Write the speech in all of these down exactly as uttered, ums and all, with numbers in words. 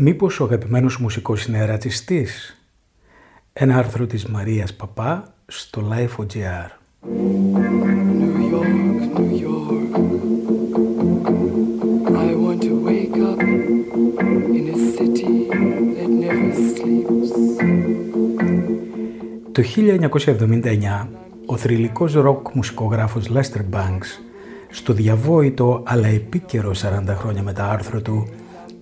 Μήπως ο αγαπημένος μουσικός είναι ρατσιστής? Ένα άρθρο της Μαρίας Παπά στο Life Ο Τζι Αρ. New York, New York. I want to wake up in a city that never sleeps. Το χίλια εννιακόσια εβδομήντα εννιά, ο θρυλικός ροκ μουσικογράφος Λέστερ Μπανγκς, στο διαβόητο αλλά επίκαιρο σαράντα χρόνια μετά άρθρο του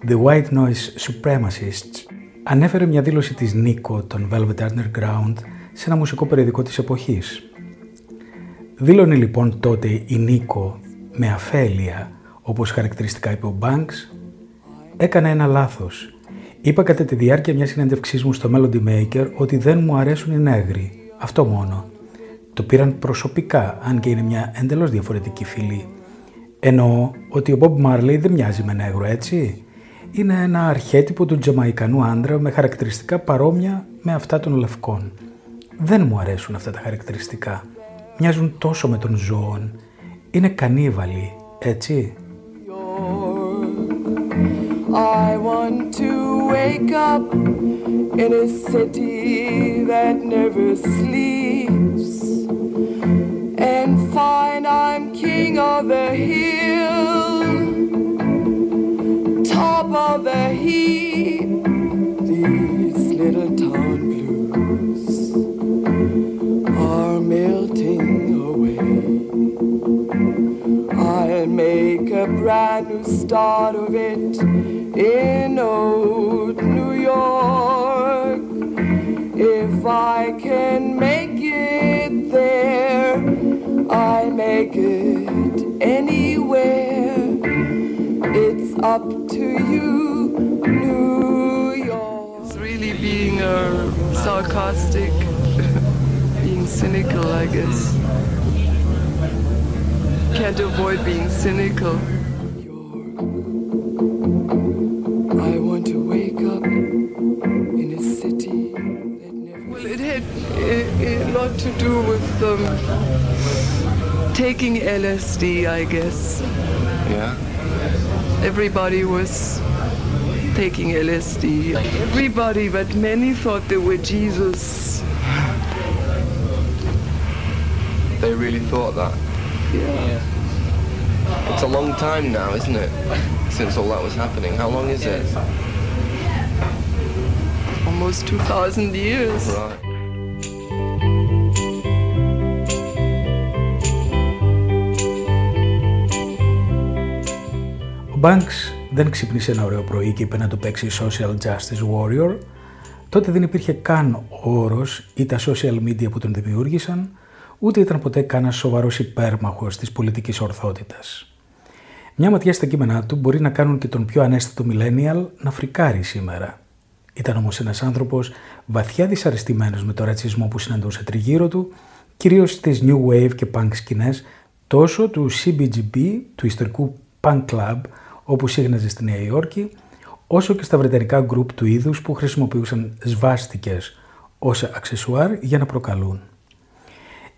The White Noise Supremacists, ανέφερε μια δήλωση της Νίκο των Velvet Underground σε ένα μουσικό περιοδικό της εποχής. Δήλωνε λοιπόν τότε η Νίκο με αφέλεια, όπως χαρακτηριστικά είπε ο Μπανγκς, «Έκανα ένα λάθος. Είπα κατά τη διάρκεια μιας συνέντευξής μου στο Melody Maker ότι δεν μου αρέσουν οι νέγροι. Αυτό μόνο. Το πήραν προσωπικά, αν και είναι μια εντελώς διαφορετική φυλή. Εννοώ ότι ο Bob Marley δεν μοιάζει με νέγρο, έτσι. Είναι ένα αρχέτυπο του τζαμαϊκανού άντρα με χαρακτηριστικά παρόμοια με αυτά των λευκών. Δεν μου αρέσουν αυτά τα χαρακτηριστικά. Μοιάζουν τόσο με των ζώων. Είναι κανίβαλοι, έτσι». I want to wake up in a city that never sleeps and find I'm king of the hill, top of the heap, these little town blues are melting away. I'll make a brand new start of it in old New York, if I can make it there, I make it anywhere, it's up to you, New York. It's really being uh, sarcastic, being cynical, I guess. Can't avoid being cynical. To do with um, taking L S D, I guess. Yeah. Everybody was taking L S D. Everybody, but many thought they were Jesus. They really thought that? Yeah. It's a long time now, isn't it? Since all that was happening. How long is it? Almost two thousand years. Right. Ο Μπανγκς δεν ξύπνησε ένα ωραίο πρωί και είπε να το παίξει Social Justice Warrior. Τότε δεν υπήρχε καν ο όρος ή τα social media που τον δημιούργησαν, ούτε ήταν ποτέ κανένα σοβαρός υπέρμαχος της πολιτικής ορθότητας. Μια ματιά στα κείμενά του μπορεί να κάνουν και τον πιο ανέστητο millennial να φρικάρει σήμερα. Ήταν όμως ένας άνθρωπος βαθιά δυσαρεστημένος με το ρατσισμό που συναντούσε τριγύρω του, κυρίως στις New Wave και Punk σκηνές, τόσο του Σι Μπι Τζι Μπι, του ιστορικού Punk Club, όπου σύγχναζε στη Νέα Υόρκη, όσο και στα βρετανικά group του είδους που χρησιμοποιούσαν σβάστικες ως αξεσουάρ για να προκαλούν.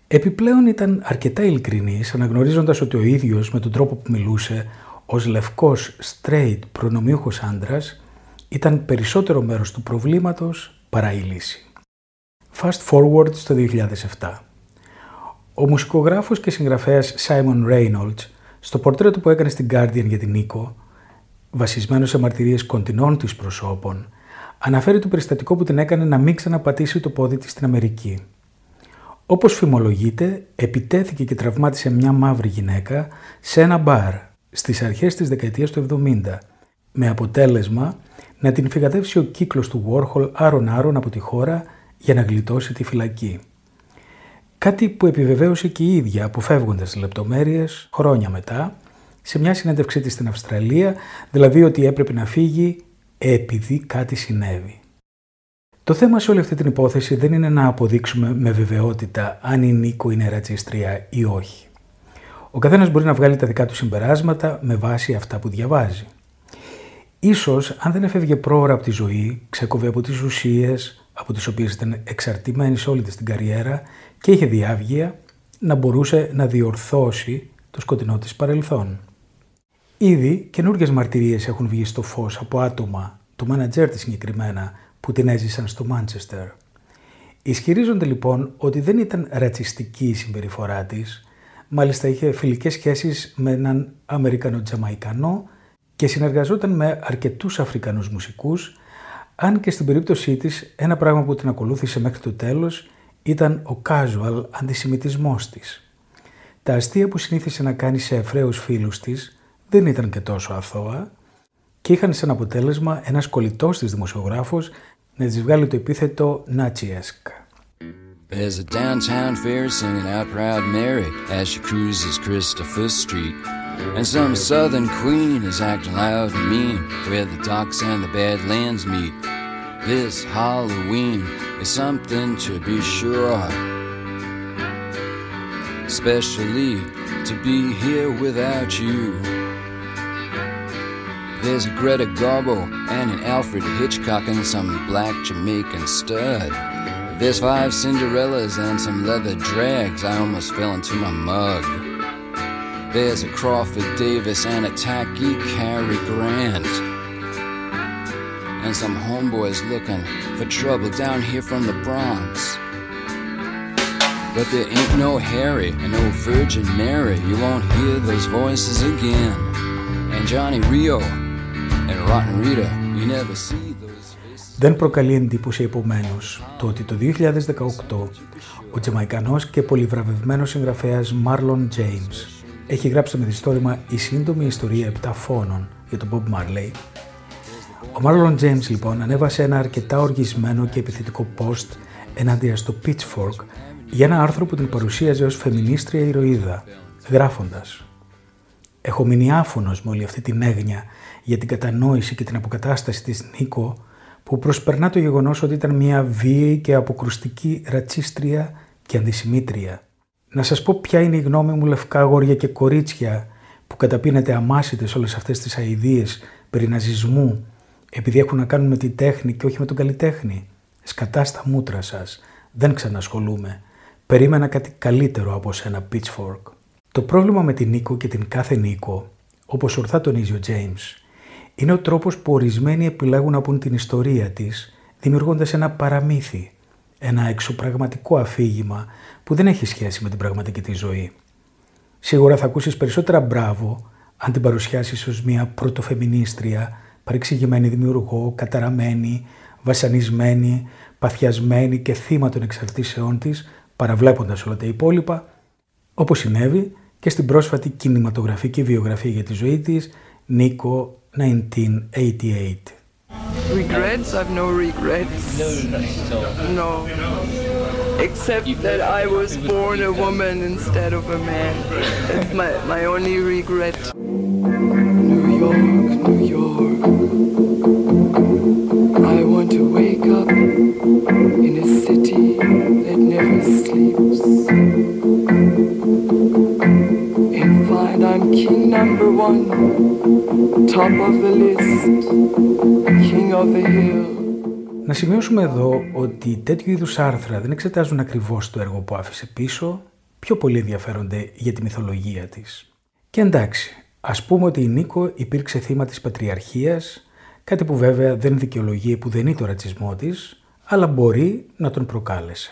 Επιπλέον ήταν αρκετά ειλικρινής, αναγνωρίζοντας ότι ο ίδιος με τον τρόπο που μιλούσε ως λευκός, straight, προνομιούχος άντρας, ήταν περισσότερο μέρος του προβλήματος παρά η λύση. Fast forward στο δύο χιλιάδες επτά. Ο μουσικογράφος και συγγραφέας Simon Reynolds, στο πορτρέτο που έκανε στην Guardian για την Νίκο, βασισμένο σε μαρτυρίες κοντινών της προσώπων, αναφέρει το περιστατικό που την έκανε να μην ξαναπατήσει το πόδι της στην Αμερική. Όπως φημολογείται, επιτέθηκε και τραυμάτισε μια μαύρη γυναίκα σε ένα μπαρ στις αρχές της δεκαετίας του εβδομήντα, με αποτέλεσμα να την φυγατεύσει ο κύκλος του Warhol άρον-άρον από τη χώρα για να γλιτώσει τη φυλακή. Κάτι που επιβεβαίωσε και η ίδια, αποφεύγοντας λεπτομέρειες χρόνια μετά, σε μια συνέντευξή της στην Αυστραλία, δηλαδή ότι έπρεπε να φύγει επειδή κάτι συνέβη. Το θέμα σε όλη αυτή την υπόθεση δεν είναι να αποδείξουμε με βεβαιότητα αν η Νίκο είναι ρατσίστρια ή όχι. Ο καθένας μπορεί να βγάλει τα δικά του συμπεράσματα με βάση αυτά που διαβάζει. Ίσως, αν δεν έφευγε πρόωρα από τη ζωή, ξεκόβε από τις ουσίες, από τις οποίες ήταν εξαρτημένη σε όλη της την καριέρα και είχε διάβγεια, να μπορούσε να διορθώσει το σκοτεινό της παρελθόν. Ήδη καινούργιες μαρτυρίες έχουν βγει στο φως από άτομα του μάνατζέρ της συγκεκριμένα, που την έζησαν στο Μάντσεστερ. Ισχυρίζονται λοιπόν ότι δεν ήταν ρατσιστική η συμπεριφορά της, μάλιστα είχε φιλικές σχέσεις με έναν Αμερικανο-Τζαμαϊκανό και συνεργαζόταν με αρκετούς Αφρικανούς μουσικούς, αν και στην περίπτωσή της ένα πράγμα που την ακολούθησε μέχρι το τέλος ήταν ο casual αντισημιτισμός της. Τα αστεία που συνήθισε να κάνει σε Εβραίους φίλους της δεν ήταν και τόσο αθώα και είχαν σαν αποτέλεσμα ένας κολλητός της δημοσιογράφος να της βγάλει το επίθετο «Νάτσιεσκα». There's a downtown fair singing out Proud Mary as she cruises Christopher Street. And some southern queen is acting loud and mean where the docks and the badlands meet. This Halloween is something to be sure of, especially to be here without you. There's a Greta Garbo and an Alfred Hitchcock and some black Jamaican stud. There's five Cinderellas and some leather drags. I almost fell into my mug. There's a Crawford Davis and a tacky Cary Grant. And some homeboys looking for trouble down here from the Bronx. But there ain't no Harry and no Virgin Mary. You won't hear those voices again. And Johnny Rio and Rotten Rita, you never see those faces. Δεν προκαλεί εντύπωση επομένως το ότι το δύο χιλιάδες δεκαοκτώ ο Τζαμαϊκανός και πολυβραβευμένος συγγραφέας Μάρλον Τζέιμς έχει γράψει το μυθιστόρημα «Η σύντομη ιστορία επτά φόνων» για τον Bob Marley. Ο Μάρλον Τζέιμς λοιπόν ανέβασε ένα αρκετά οργισμένο και επιθετικό post ενάντια στο Πίτσφορκ για ένα άρθρο που την παρουσίαζε ως φεμινίστρια ηρωίδα, γράφοντας: «Έχω μείνει άφωνος με όλη αυτή την έγνοια για την κατανόηση και την αποκατάσταση της Νίκο που προσπερνά το γεγονός ότι ήταν μια βίαιη και αποκρουστική ρατσίστρια και αντισημήτρια. Να σας πω ποια είναι η γνώμη μου, λευκά αγόρια και κορίτσια που καταπίνετε αμάσιτες όλες αυτές τις αηδίες περί ναζισμού επειδή έχουν να κάνουν με την τέχνη και όχι με τον καλλιτέχνη. Σκατά στα μούτρα σας. Δεν ξανασχολούμαι. Περίμενα κάτι καλύτερο από σένα, Pitchfork». Το πρόβλημα με την Νίκο και την κάθε Νίκο, όπως ορθά τονίζει ο James, είναι ο τρόπος που ορισμένοι επιλέγουν να πουν την ιστορία της, δημιουργώντας ένα παραμύθι, ένα εξωπραγματικό αφήγημα που δεν έχει σχέση με την πραγματική της ζωή. Σίγουρα θα ακούσεις περισσότερα μπράβο αν την παρουσιάσεις ως μια πρωτοφεμινίστρια, παρεξηγημένη δημιουργό, καταραμένη, βασανισμένη, παθιασμένη και θύμα των εξαρτήσεών της, παραβλέποντας όλα τα υπόλοιπα, όπως συνέβη και στην πρόσφατη κινηματογραφική βιογραφία για τη ζωή της, Νίκο χίλια εννιακόσια ογδόντα οκτώ. Regrets? I've no regrets. No. Except that I was born a woman instead of a man. That's my, my only regret. New York, New York. I want to wake up in a city that never sleeps. In fact, I'm king number one, top of the list, king of the hill. Να σημειώσουμε εδώ ότι τέτοιου είδους άρθρα δεν εξετάζουν ακριβώς το έργο που άφησε πίσω, πιο πολύ ενδιαφέρονται για τη μυθολογία της. Και εντάξει, ας πούμε ότι η Νίκο υπήρξε θύμα της πατριαρχίας, κάτι που βέβαια δεν δικαιολογεί που δεν είναι το ρατσισμό της, αλλά μπορεί να τον προκάλεσε.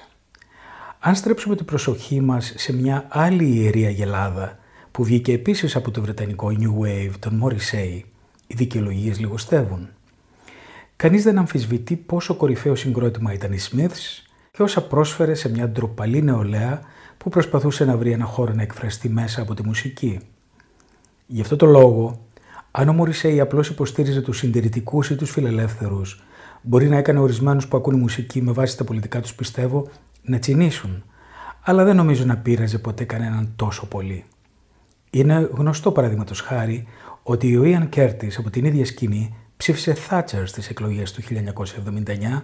Αν στρέψουμε την προσοχή μας σε μια άλλη ιερή αγελάδα που βγήκε επίσης από το βρετανικό New Wave, τον Morrissey, οι δικαιολογίες λιγοστεύουν. Κανείς δεν αμφισβητεί πόσο κορυφαίο συγκρότημα ήταν οι Smiths και όσα πρόσφερε σε μια ντροπαλή νεολαία που προσπαθούσε να βρει ένα χώρο να εκφραστεί μέσα από τη μουσική. Γι' αυτό το λόγο, αν ο Μωρισέη απλώς υποστήριζε τους συντηρητικούς ή τους φιλελεύθερους, μπορεί να έκανε ορισμένους που ακούν μουσική με βάση τα πολιτικά τους πιστεύω να τσινήσουν, αλλά δεν νομίζω να πείραζε ποτέ κανέναν τόσο πολύ. Είναι γνωστό παραδείγματος χάρη ότι ο Ιαν Κέρτις από την ίδια σκηνή ψήφισε Thatcher στις εκλογές του χίλια εννιακόσια εβδομήντα εννιά,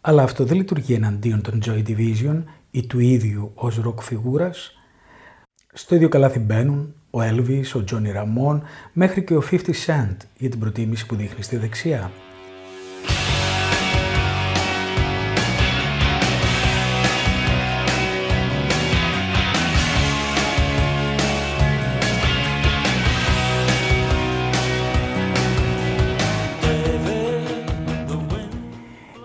αλλά αυτό δεν λειτουργεί εναντίον των Joy Division ή του ίδιου ως ροκ φιγούρας. Στο ίδιο καλάθι μπαίνουν ο Elvis, ο Johnny Ramone, μέχρι και ο πενήντα Cent για την προτίμηση που δείχνει στη δεξιά.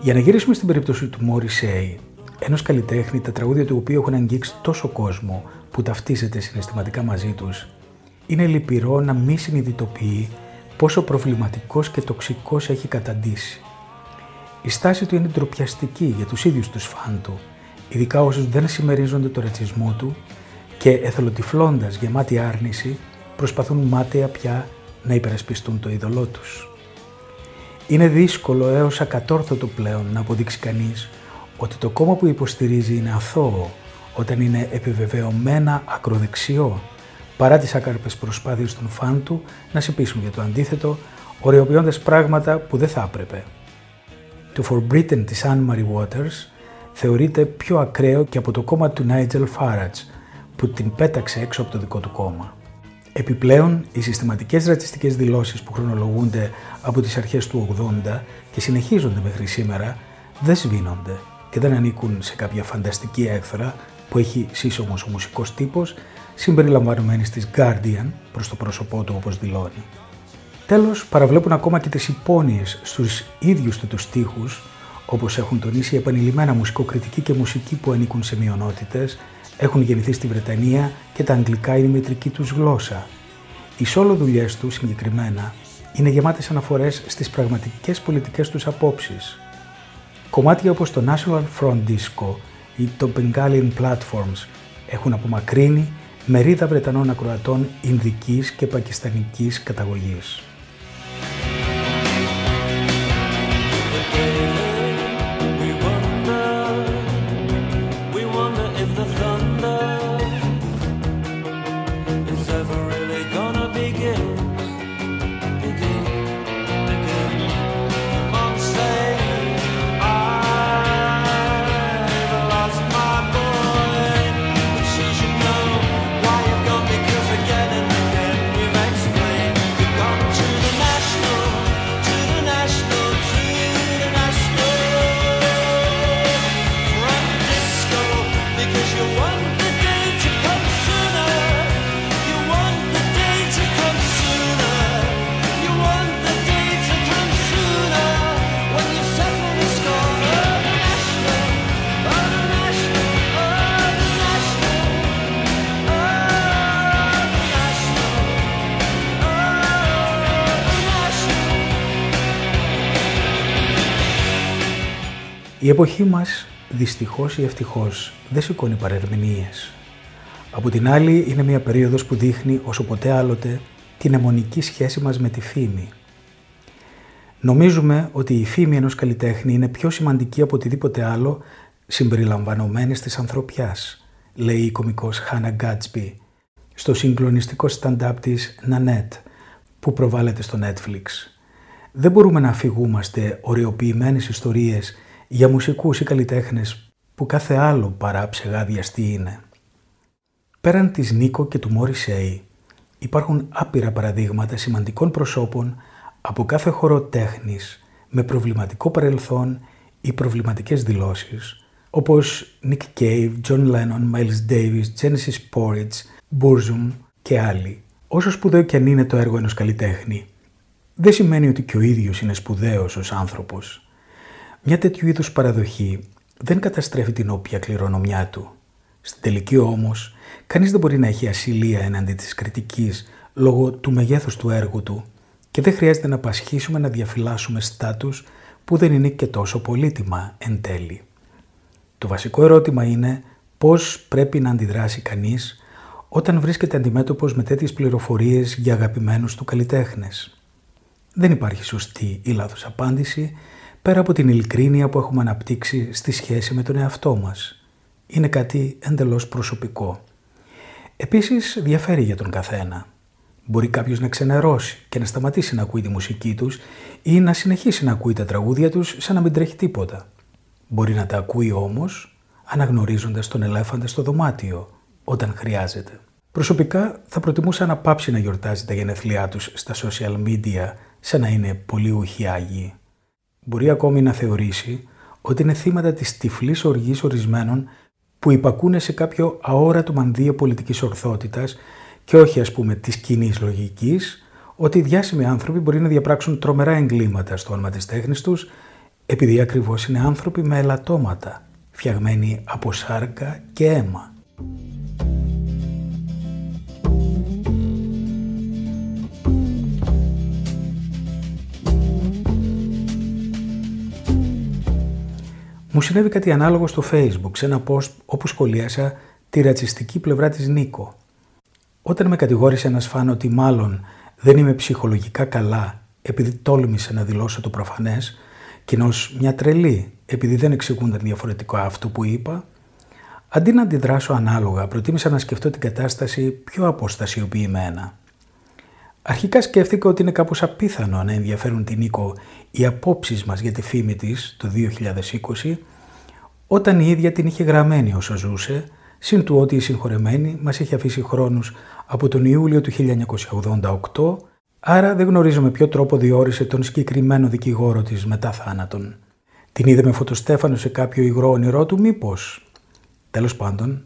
Για να γυρίσουμε στην περίπτωση του Morrissey, ενός καλλιτέχνη τα τραγούδια του οποίου έχουν αγγίξει τόσο κόσμο που ταυτίζεται συναισθηματικά μαζί τους, είναι λυπηρό να μη συνειδητοποιεί πόσο προβληματικός και τοξικός έχει καταντήσει. Η στάση του είναι ντροπιαστική για τους ίδιους τους φαν του, ειδικά όσους δεν συμμερίζονται το ρατσισμό του και εθελοτυφλώντας γεμάτη άρνηση προσπαθούν μάταια πια να υπερασπιστούν το είδωλό τους. Είναι δύσκολο έως ακατόρθωτο πλέον να αποδείξει κανείς ότι το κόμμα που υποστηρίζει είναι αθώο όταν είναι επιβεβαιωμένα ακροδεξιό, παρά τις άκαρπες προσπάθειες των φαν του να σιπήσουν για το αντίθετο, οριοποιώντας πράγματα που δεν θα έπρεπε. Το For Britain της Anne-Marie Waters θεωρείται πιο ακραίο και από το κόμμα του Nigel Farage, που την πέταξε έξω από το δικό του κόμμα. Επιπλέον, οι συστηματικές ρατσιστικές δηλώσεις που χρονολογούνται από τις αρχές του ογδόντα και συνεχίζονται μέχρι σήμερα, δεν σβήνονται και δεν ανήκουν σε κάποια φανταστική έκθρα που έχει σύσσωμος ο μουσικός τύπος, συμπεριλαμβανομένης της Guardian προς το πρόσωπό του όπως δηλώνει. Τέλος, παραβλέπουν ακόμα και τις υπόνοιες στους ίδιους του τους στίχους, όπως έχουν τονίσει επανειλημμένα μουσικοκριτικοί και μουσικοί που ανήκουν σε μειονότητες, έχουν γεννηθεί στη Βρετανία και τα αγγλικά είναι η μητρική τους γλώσσα. Οι σόλο δουλειές τους, συγκεκριμένα, είναι γεμάτες αναφορές στις πραγματικές πολιτικές τους απόψεις. Κομμάτια όπως το National Front Disco ή το Bengalian Platforms έχουν απομακρύνει μερίδα Βρετανών ακροατών Ινδικής και Πακιστανικής καταγωγής. Η εποχή μας, δυστυχώς ή ευτυχώς, δεν σηκώνει παρερμηνίες. Από την άλλη, είναι μια περίοδος που δείχνει, όσο ποτέ άλλοτε, την αιμονική σχέση μας με τη φήμη. Νομίζουμε ότι η φήμη ενός καλλιτέχνη είναι πιο σημαντική από οτιδήποτε άλλο συμπεριλαμβανομένης της ανθρωπιάς, λέει η κωμικός Hannah Gadsby στο συγκλονιστικό stand-up της Nanette, που προβάλλεται στο Netflix. Δεν μπορούμε να αφηγούμαστε οριοποιημένες ιστορίες για μουσικούς ή καλλιτέχνες που κάθε άλλο παρά ψεγάδιαστοι είναι. Πέραν της Νίκο και του Morrissey, υπάρχουν άπειρα παραδείγματα σημαντικών προσώπων από κάθε χώρο τέχνης με προβληματικό παρελθόν ή προβληματικές δηλώσεις, όπως Nick Cave, John Lennon, Miles Davis, Genesis Porridge, Burzum και άλλοι. Όσο σπουδαίο και αν είναι το έργο ενός καλλιτέχνη, δεν σημαίνει ότι και ο ίδιος είναι σπουδαίος ως άνθρωπος. Μια τέτοιου είδους παραδοχή δεν καταστρέφει την όποια κληρονομιά του. Στην τελική όμως, κανείς δεν μπορεί να έχει ασυλία εναντί της κριτικής λόγω του μεγέθους του έργου του και δεν χρειάζεται να πασχίσουμε να διαφυλάσσουμε στάτους που δεν είναι και τόσο πολύτιμα εν τέλει. Το βασικό ερώτημα είναι πώς πρέπει να αντιδράσει κανείς όταν βρίσκεται αντιμέτωπος με τέτοιες πληροφορίες για αγαπημένους του καλλιτέχνες. Δεν υπάρχει σωστή ή λάθος απάντηση, πέρα από την ειλικρίνεια που έχουμε αναπτύξει στη σχέση με τον εαυτό μας. Είναι κάτι εντελώς προσωπικό. Επίσης, διαφέρει για τον καθένα. Μπορεί κάποιος να ξενερώσει και να σταματήσει να ακούει τη μουσική τους ή να συνεχίσει να ακούει τα τραγούδια τους σαν να μην τρέχει τίποτα. Μπορεί να τα ακούει όμως, αναγνωρίζοντας τον ελέφαντα στο δωμάτιο, όταν χρειάζεται. Προσωπικά, θα προτιμούσα να πάψει να γιορτάζει τα γενέθλιά τους στα social media, σαν να είναι πολύουχοι άγιοι. Μπορεί ακόμη να θεωρήσει ότι είναι θύματα της τυφλής οργής ορισμένων που υπακούνε σε κάποιο αόρατο μανδύα πολιτικής ορθότητας και όχι, ας πούμε, της κοινής λογικής, ότι οι διάσημοι άνθρωποι μπορεί να διαπράξουν τρομερά εγκλήματα στο όνομα της τέχνης τους επειδή ακριβώς είναι άνθρωποι με ελαττώματα, φτιαγμένοι από σάρκα και αίμα. Μου συνέβη κάτι ανάλογο στο Facebook, σε ένα post όπου σχολίασα τη ρατσιστική πλευρά της Νίκο. Όταν με κατηγόρησε ένας φαν ότι μάλλον δεν είμαι ψυχολογικά καλά επειδή τόλμησε να δηλώσω το προφανές, και ενός μια τρελή επειδή δεν εξηγούνταν διαφορετικά αυτό που είπα, αντί να αντιδράσω ανάλογα, προτίμησα να σκεφτώ την κατάσταση πιο αποστασιοποιημένα. Αρχικά σκέφτηκα ότι είναι κάπως απίθανο να ενδιαφέρουν την Νίκο οι απόψεις μας για τη φήμη της το δύο χιλιάδες είκοσι, όταν η ίδια την είχε γραμμένη όσο ζούσε, συν του ότι η συγχωρεμένη μας είχε αφήσει χρόνους από τον Ιούλιο του χίλια εννιακόσια ογδόντα οκτώ, άρα δεν γνωρίζω με ποιο τρόπο διόρισε τον συγκεκριμένο δικηγόρο της μετά θάνατον. Την είδε με φωτοστέφανο σε κάποιο υγρό όνειρό του μήπως? Τέλος πάντων,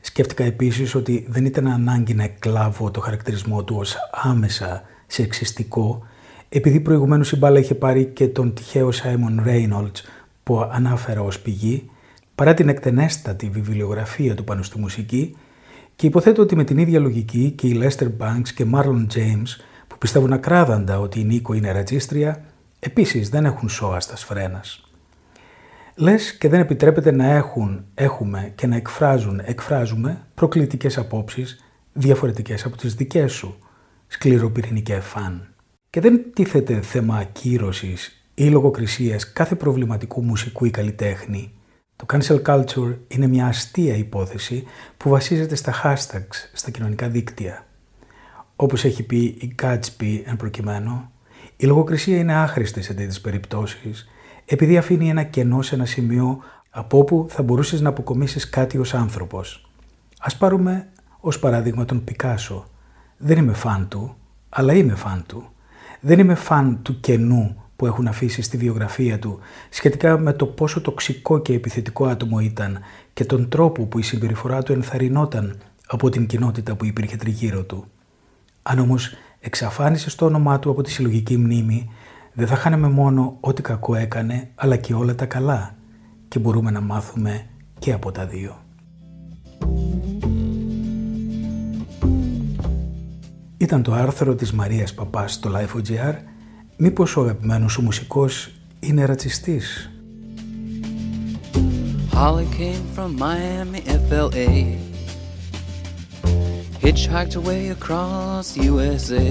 σκέφτηκα επίσης ότι δεν ήταν ανάγκη να εκλάβω το χαρακτηρισμό του ως άμεσα σεξιστικό, επειδή προηγουμένως η μπάλα είχε πάρει και τον τυχαίο Simon Reynolds που ανάφερα ως πηγή, παρά την εκτενέστατη βιβλιογραφία του πάνω στη μουσική, και υποθέτω ότι με την ίδια λογική και οι Λέστερ Μπανγκς και Μάρλον Τζέιμς, που πιστεύουν ακράδαντα ότι η Νίκο είναι ρατσίστρια, επίσης δεν έχουν σώα στα σφρένας. Λες και δεν επιτρέπεται να έχουν, έχουμε και να εκφράζουν, εκφράζουμε προκλητικές απόψεις διαφορετικές από τις δικές σου, σκληροπυρηνικέ φαν. Και δεν τίθεται θέμα ακύρωσης ή λογοκρισίας κάθε προβληματικού μουσικού ή καλλιτέχνη. Το cancel culture είναι μια αστεία υπόθεση που βασίζεται στα hashtags στα κοινωνικά δίκτυα. Όπως έχει πει η Gadsby εν προκειμένου, η λογοκρισία είναι άχρηστη σε τέτοιες περιπτώσεις, επειδή αφήνει ένα κενό σε ένα σημείο από όπου θα μπορούσες να αποκομίσεις κάτι ως άνθρωπος. Ας πάρουμε ως παράδειγμα τον Πικάσο. Δεν είμαι φαν του, αλλά είμαι φαν του. Δεν είμαι φαν του κενού που έχουν αφήσει στη βιογραφία του σχετικά με το πόσο τοξικό και επιθετικό άτομο ήταν και τον τρόπο που η συμπεριφορά του ενθαρρυνόταν από την κοινότητα που υπήρχε τριγύρω του. Αν όμως εξαφάνισες το όνομά του από τη συλλογική μνήμη, δεν θα χάναμε μόνο ό,τι κακό έκανε, αλλά και όλα τα καλά, και μπορούμε να μάθουμε και από τα δύο. Ήταν το άρθρο της Μαρίας Παπάς στο Life Ο Τζι Αρ «Μήπως ο αγαπημένος σου μουσικός είναι ρατσιστής?» Holly came from Miami, F L A. Hitchhiked away across U S A.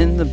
In the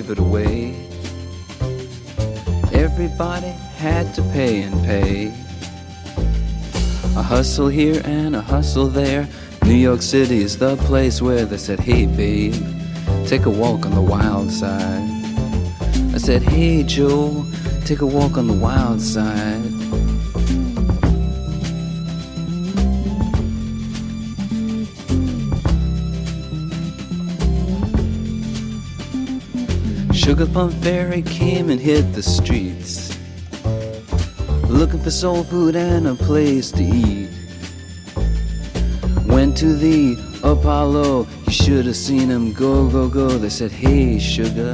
Gave it away. Everybody had to pay and pay. A hustle here and a hustle there. New York City is the place where they said, hey babe, take a walk on the wild side. I said, hey Joe, take a walk on the wild side. Sugar Plum Fairy came and hit the streets, looking for soul food and a place to eat. Went to the Apollo, you should have seen him go, go, go. They said, hey, Sugar,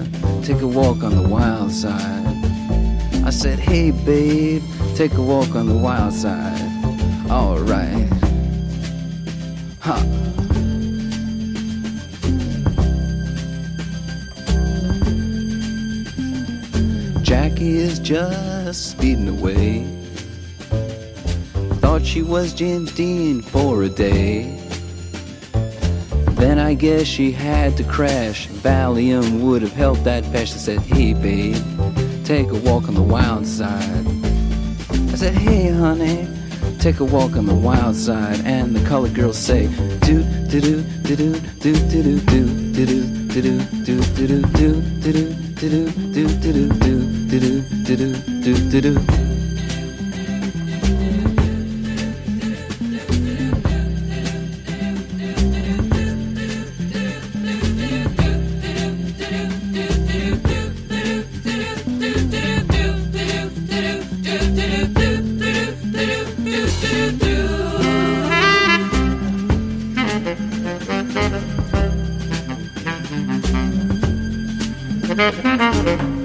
take a walk on the wild side. I said, hey babe, take a walk on the wild side. All right. Huh. Jackie is just speeding away. Thought she was Jim Dean for a day. Then I guess she had to crash. Valium would have helped that passion. Said, hey babe, take a walk on the wild side. I said, hey honey, take a walk on the wild side. And the colored girls say, do do do do do do do do do do do do do do do do do. Do do do do do do do do do do. Thank you.